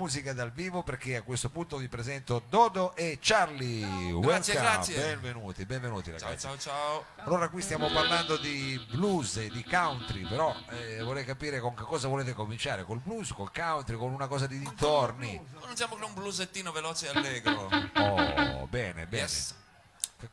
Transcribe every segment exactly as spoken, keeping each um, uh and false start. musica dal vivo, perché a questo punto vi presento Dodo e Charlie. Ciao, grazie, grazie. Benvenuti, benvenuti ragazzi. Ciao, ciao, ciao. Allora, qui stiamo parlando di blues e di country, però eh, vorrei capire con che cosa volete cominciare, col blues, col country, con una cosa di dintorni. Cominciamo con un bluesettino veloce e allegro. Oh, bene, bene. Yes.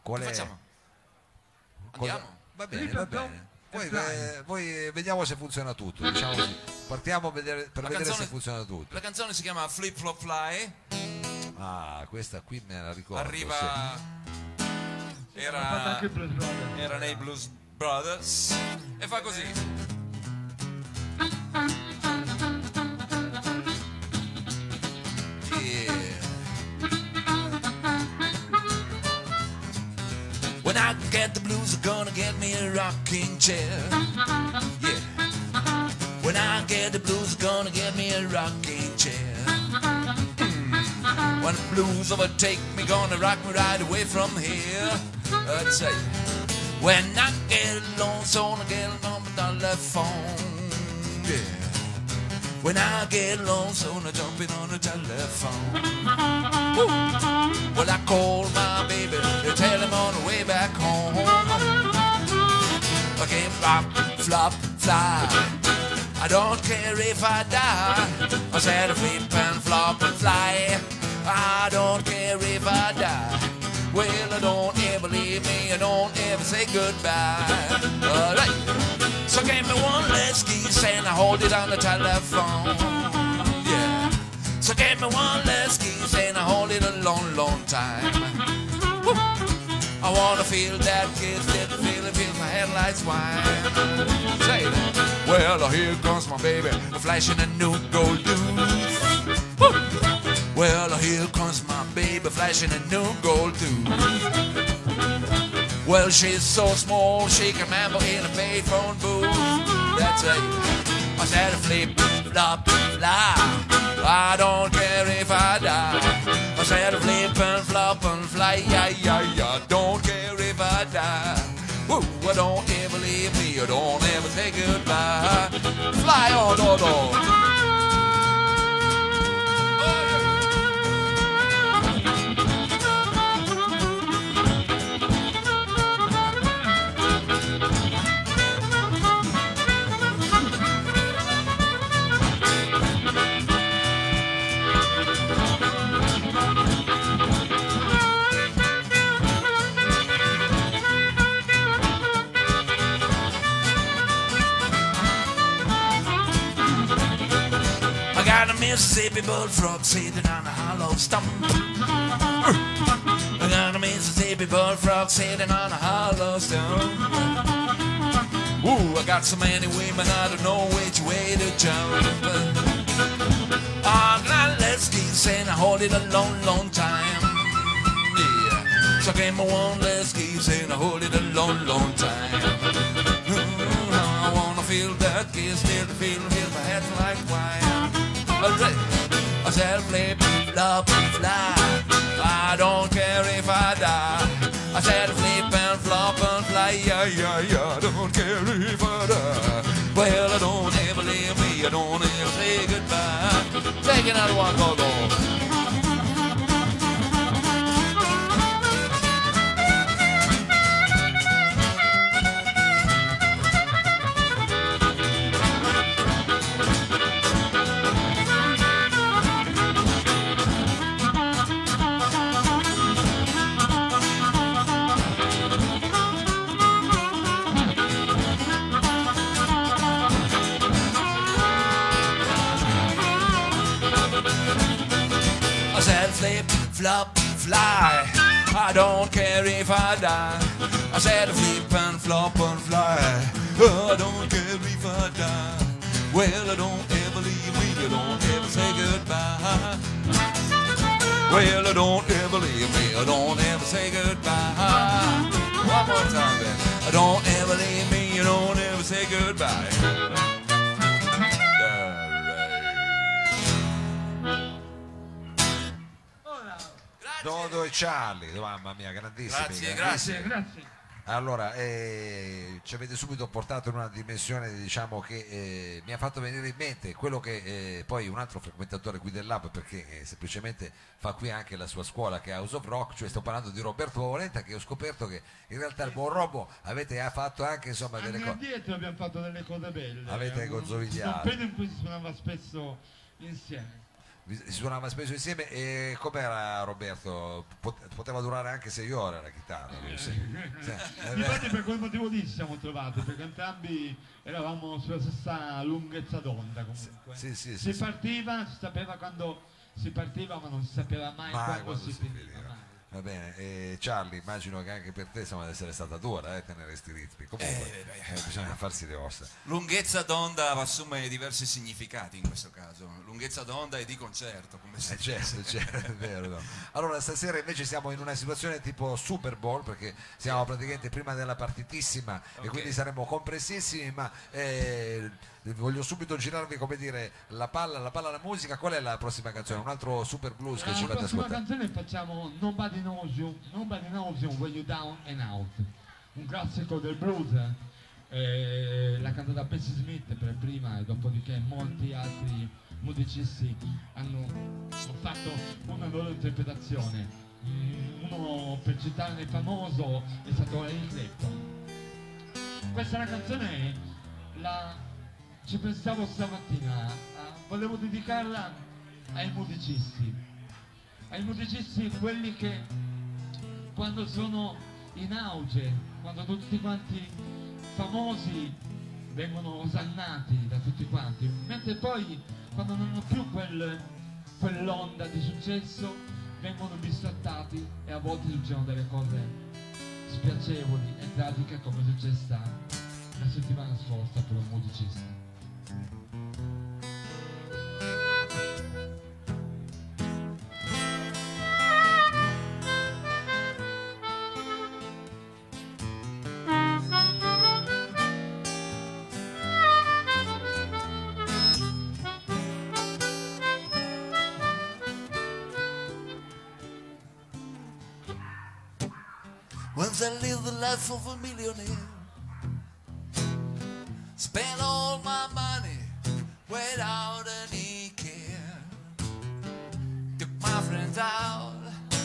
Qual è? Facciamo? Andiamo. Cosa? Va bene, va bene. Poi, eh, poi vediamo se funziona tutto, diciamo così. Partiamo a vedere, per la vedere canzone, se funziona tutto. La canzone si chiama Flip Flop Fly. Ah, questa qui me la ricordo. Arriva sì. era, era nei Blues Brothers e fa così. Yeah. When I get the blues, are gonna get me a rocking chair. Yeah. When I get the blues, are gonna get me a rocking chair. Mm. When the blues overtake me, gonna rock me right away from here. I tell you. When I get lonesome, I get alone without the phone. Yeah. When I get lonesome, I jump in on the telephone. Woo. Well, I call my baby to tell him on the way back home. I can flop, flop, fly. I don't care if I die. I said flip and flop and fly. I don't care if I die. Well, I don't ever leave me. I don't ever say goodbye. All right. So give me one last kiss and I hold it on the telephone. Yeah. So give me one last kiss and I hold it a long, long time. Woo. I wanna feel that kiss, that feeling, feel my headlights whine. Say that. Well, here comes my baby, flashing a new gold tooth. Woo. Well, here comes my baby, flashing a new gold tooth. Well, she's so small, she can mamble in a payphone booth. That's it. I said a flip, flop, fly. I don't care if I die. I said a flip and flop and fly. Yeah, yeah, yeah. I don't care if I die. Woo, well, don't ever leave me. You don't ever say goodbye. Fly on, Dodo. Mississippi bullfrog sitting on a hollow stump. I got a Mississippi bullfrog sitting on a hollow stump. Ooh, I got so many women I don't know which way to jump. I'm not let's kiss and I hold it a long, long time. Yeah, so I gave me one last kiss and I hold it a long, long time. Ooh, now I wanna feel that kiss, feel the feeling, feel my head like wine. I said flip, flop, fly. I don't care if I die. I said flip and flop and fly. Yeah, yeah, yeah. I don't care if I die. Well, I don't ever leave me. I don't ever say goodbye. Take another one, go, go. Flip, fly, I don't care if I die. I said flip and flop and fly. Oh, I don't care if I die. Well, I don't ever leave me, you don't ever say goodbye. Well, I don't ever leave me, I don't ever say goodbye. One more time, baby. I don't ever leave me, you don't ever say goodbye. Dodo e Charlie, mamma mia, grandissimi. Grazie, grandissimi. grazie, grazie. Allora, eh, ci avete subito portato in una dimensione, diciamo, che eh, mi ha fatto venire in mente quello che eh, poi un altro frequentatore qui del Lab, perché eh, semplicemente fa qui anche la sua scuola, che è House of Rock, cioè sto parlando di Roberto Volenta, che ho scoperto che in realtà il buon Robo avete fatto anche, insomma, anni delle cose dietro, abbiamo fatto delle cose belle, avete gozzovigliato, un periodo in cui si suonava spesso insieme. Si suonava spesso insieme. E com'era Roberto? Poteva durare anche sei ore la chitarra. Eh, sì. eh, Dipende per quel motivo lì ci siamo trovati, perché entrambi eravamo sulla stessa lunghezza d'onda comunque. Sì, sì, sì, si sì, partiva, sì. Si sapeva quando si partiva, ma non si sapeva mai, mai quando, quando si, si finiva. Mai. Va bene, e Charlie, immagino che anche per te insomma deve essere stata dura eh, tenere sti ritmi. Comunque eh, eh, bisogna farsi le ossa. Lunghezza d'onda assume diversi significati in questo caso. Lunghezza d'onda e di concerto, come si eh, dice. Certo, certo, è vero. No? Allora stasera invece siamo in una situazione tipo Super Bowl, perché siamo praticamente prima della partitissima, okay, e quindi saremo compressissimi, ma eh, voglio subito girarvi, come dire, la palla, la palla alla musica. Qual è la prossima canzone? Un altro super blues che ci fate ascoltare. La prossima canzone facciamo Nobody Knows You, Nobody Knows You When You're Down and Out, un classico del blues, eh, la cantata Bessie Smith per prima, e dopodiché molti altri musicisti hanno fatto una loro interpretazione. Uno, per citarne famoso, è stato Eric Clapton. Questa è la canzone, la... ci pensavo stamattina, a, volevo dedicarla ai musicisti, ai musicisti quelli che quando sono in auge, quando tutti quanti famosi vengono osannati da tutti quanti, mentre poi quando non hanno più quel, quell'onda di successo vengono bistrattati, e a volte succedono delle cose spiacevoli e tragiche, come è successa la settimana scorsa per un musicista. Once I lived the life of a millionaire, spent all my money without any care. Took my friends out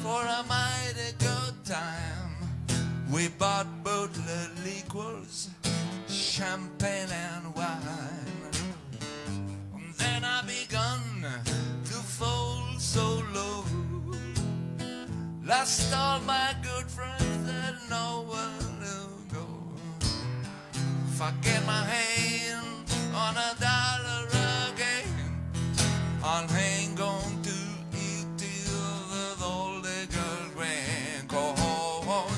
for a mighty good time. We bought bootleg liquors, champagne and wine. And then I begun to fall so low. Lost all my good friends that no one will go. If I get my hand on a dollar again, I'll hang on to it till the old girl grand. Go home,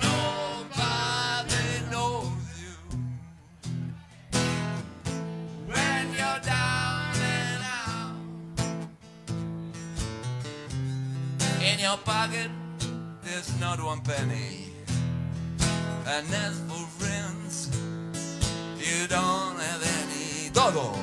nobody knows you when you're down and out. In your pocket there's not one penny, and as for friends, you don't have any. Dodo!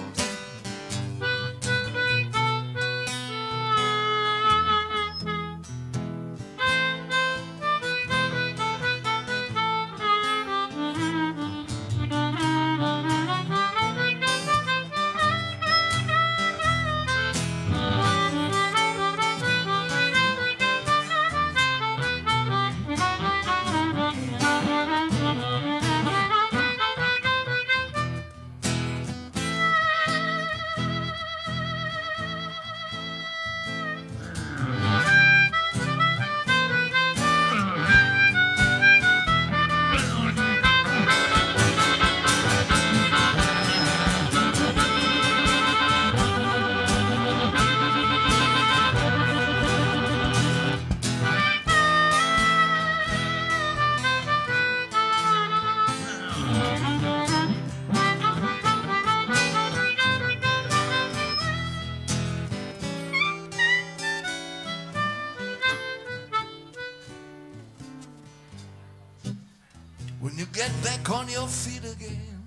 On your feet again,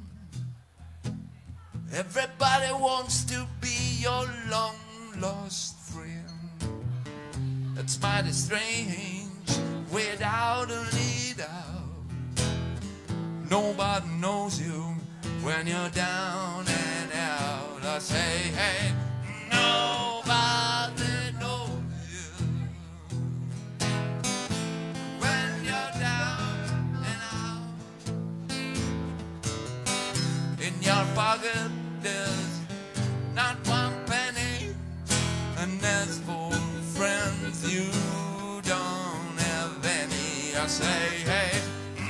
everybody wants to be your long lost friend. It's mighty strange without a lead out. Nobody knows you when you're down and out. I say, hey, nobody knows you when you're down and out. In your pocket there's not one penny, and that's for friends you don't have any. I say, hey,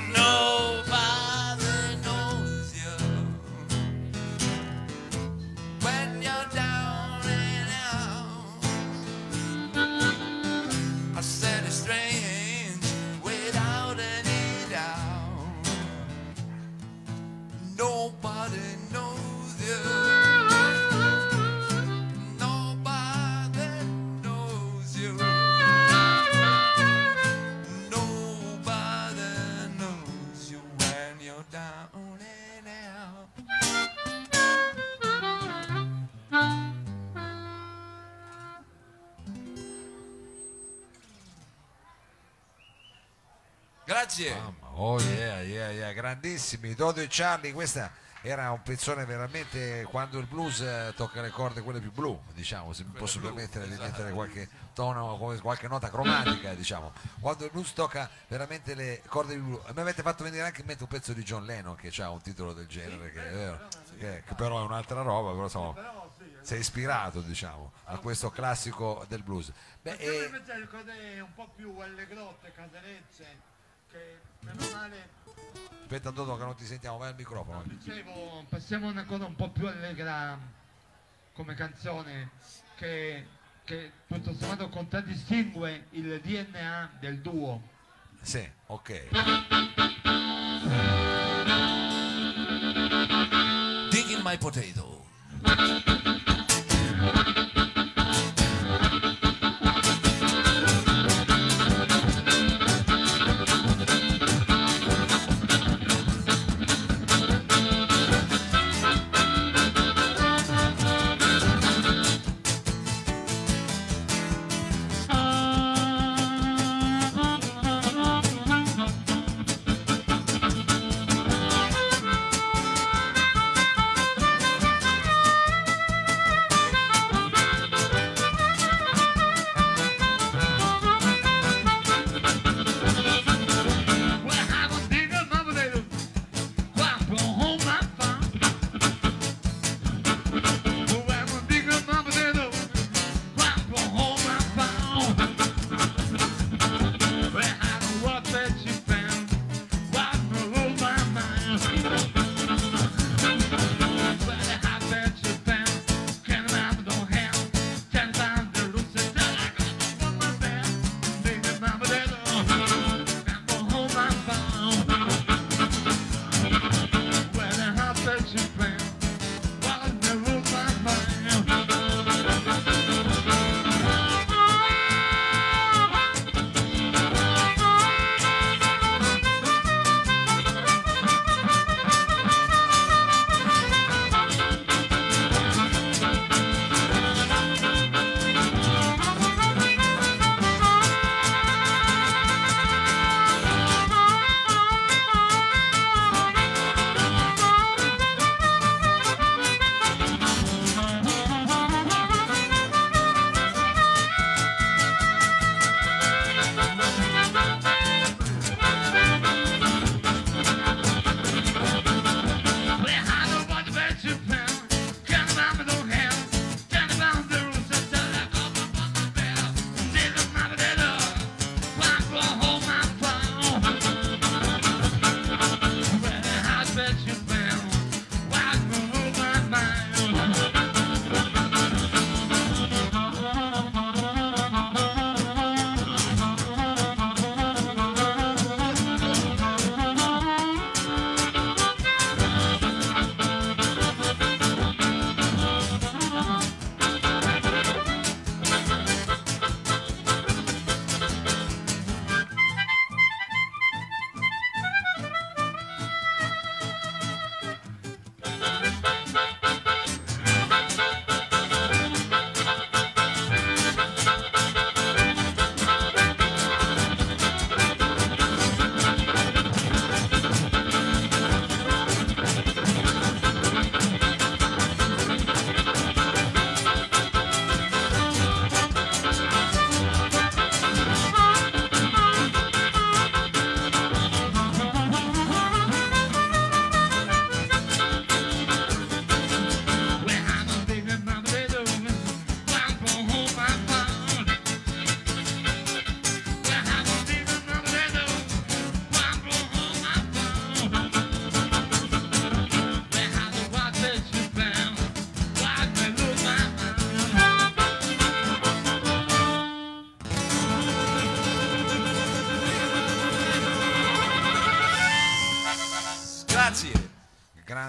nobody knows you when you're down and out. I said it's strange without any doubt. Nobody knows you. Nobody knows you. Nobody knows you when you're down and out. Grazie. Mamma, oh yeah, yeah, yeah, grandissimi Dodo e Charlie. Questa era un pezzone veramente, quando il blues eh, tocca le corde quelle più blu, diciamo, se mi posso blu, permettere esatto. di mettere qualche tono, qualche nota cromatica, diciamo, quando il blues tocca veramente le corde più blu. Mi avete fatto venire anche in mente un pezzo di John Lennon che ha un titolo del genere, che, è vero, che, che però è un'altra roba, però insomma, si è ispirato, diciamo, a questo classico del blues. Beh, e... un po' più allegrotte, caderezze. Che meno male. Aspetta Dodo che non ti sentiamo, vai al microfono. No, dicevo, passiamo a una cosa un po' più allegra come canzone che, che tutto sommato contraddistingue il D N A del duo. Sì, ok. Digging my potato.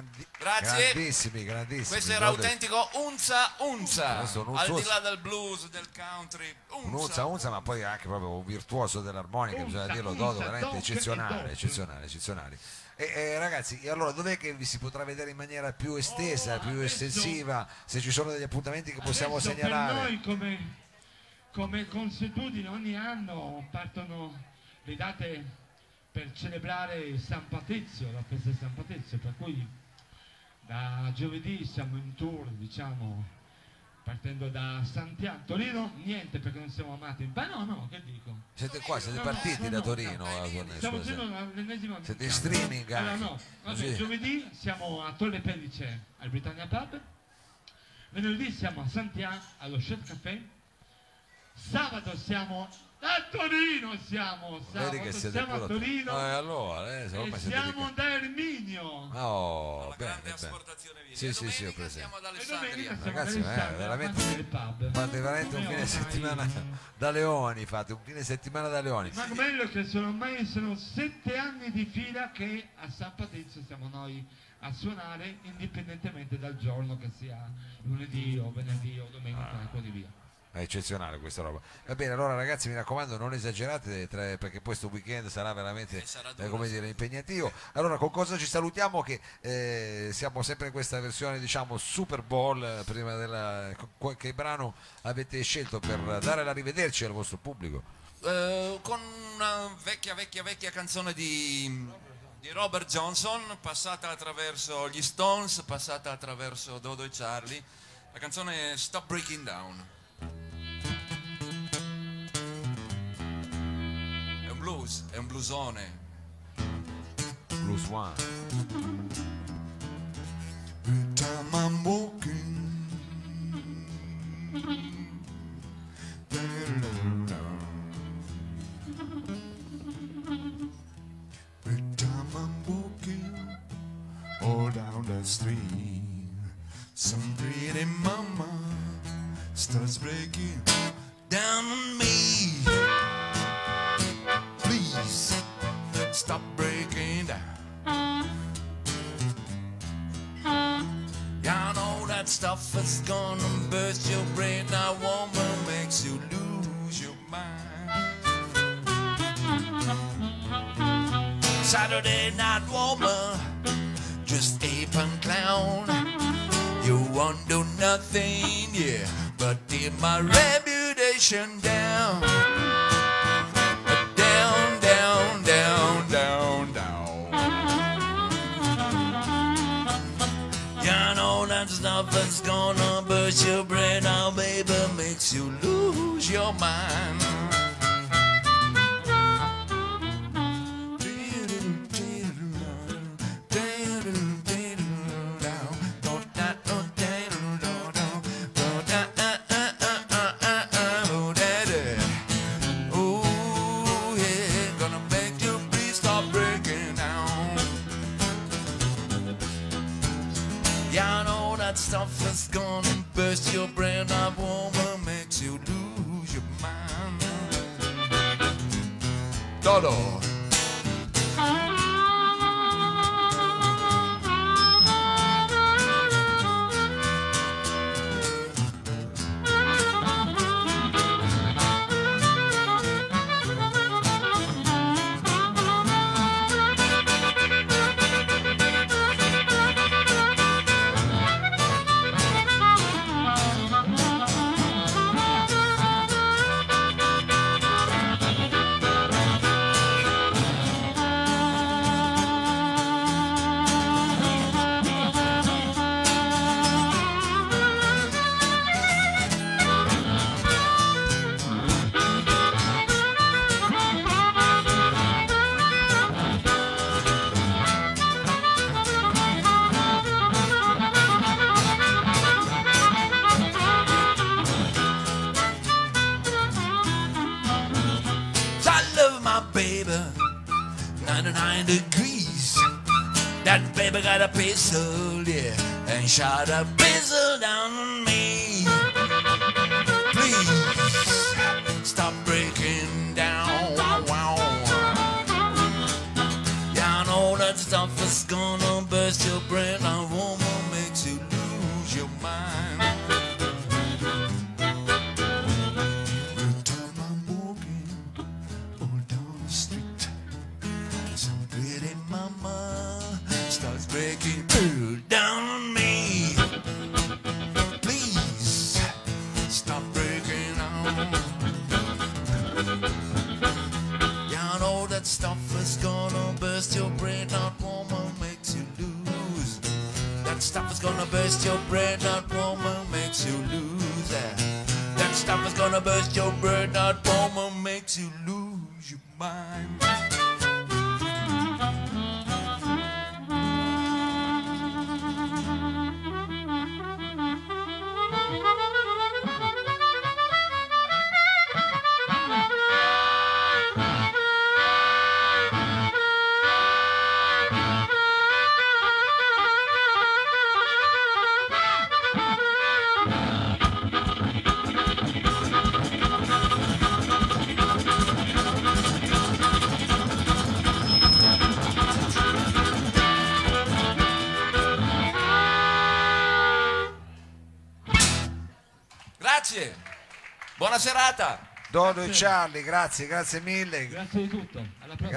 grandi, grazie, grandissimi, grandissimi. Questo era Brothers. Autentico unza unza, un al di là del blues, del country, unza, un unza unza, ma poi anche proprio un virtuoso dell'armonica, unza, bisogna dirlo, unza, Dodo, veramente don, eccezionale, don. eccezionale, eccezionale. E, eh, ragazzi, allora dov'è che vi si potrà vedere in maniera più estesa, oh, più estensiva, se ci sono degli appuntamenti che possiamo segnalare? Per noi come, come consuetudine ogni anno partono le date per celebrare San Patrizio, la festa di San Patrizio, per cui da giovedì siamo in tour, diciamo, partendo da Santiago. Torino niente, perché non siamo amati, ma no, no, che dico? Siete qua, siete no, partiti no, da Torino, no, no, tornei, stiamo facendo l'ennesima. Siete in streaming anche. Allora, no, vabbè, sì. Giovedì siamo a Torre Pellice al Britannia Pub, venerdì siamo a Santiago allo Chef Café, sabato siamo a Torino, siamo sabato, che siamo a Torino, a... Eh, allora, eh, e siamo da Erminio, oh, alla bene, grande asportazione via. Sì, sì, sì, ho preso. Siamo ad Alessandria, ragazzi, eh, veramente fate veramente un fine settimana da leoni, fate un fine settimana da leoni. Ma bello che sono ormai sono sette anni di fila che a San Patrizio siamo noi a suonare, indipendentemente dal giorno, che sia lunedì o venerdì o domenica ah. e così via. È eccezionale questa roba. Va bene, allora ragazzi, mi raccomando, non esagerate, tre, perché questo weekend sarà veramente sarà eh, come dire, impegnativo. Allora, con cosa ci salutiamo? Che eh, siamo sempre in questa versione, diciamo, Super Bowl. Prima della, qualche brano avete scelto per dare l'arrivederci al vostro pubblico? Eh, con una vecchia, vecchia, vecchia canzone di di Robert Johnson, passata attraverso gli Stones, passata attraverso Dodo e Charlie, la canzone Stop Breaking Down. Blues, è un bluesone. Blues one. Every time I'm walking, every time I'm walking all down the street, some pretty mama starts breaking down on me. Stop breaking down. I know that stuff is gonna burst your brain. That woman makes you lose your mind. Saturday night woman, just ape and clown. You won't do nothing, yeah, but tear my reputation down. Nothing's gonna burst your brain out, baby, makes you lose your mind. Gonna burst your brain, that woman makes you lose your mind. Dodo. Got a pistol, yeah, and shot a pistol down on me. Please stop breaking down. Wow. Yeah, I know that stuff is gonna burst your brain. down. You know that stuff is gonna burst your brain out, woman makes you lose. That stuff is gonna burst your brain out, woman makes you lose. That stuff is gonna burst your brain out, woman makes you lose your mind. Buona serata Dodo e Charlie, grazie, grazie mille. Grazie di tutto. Alla prossima.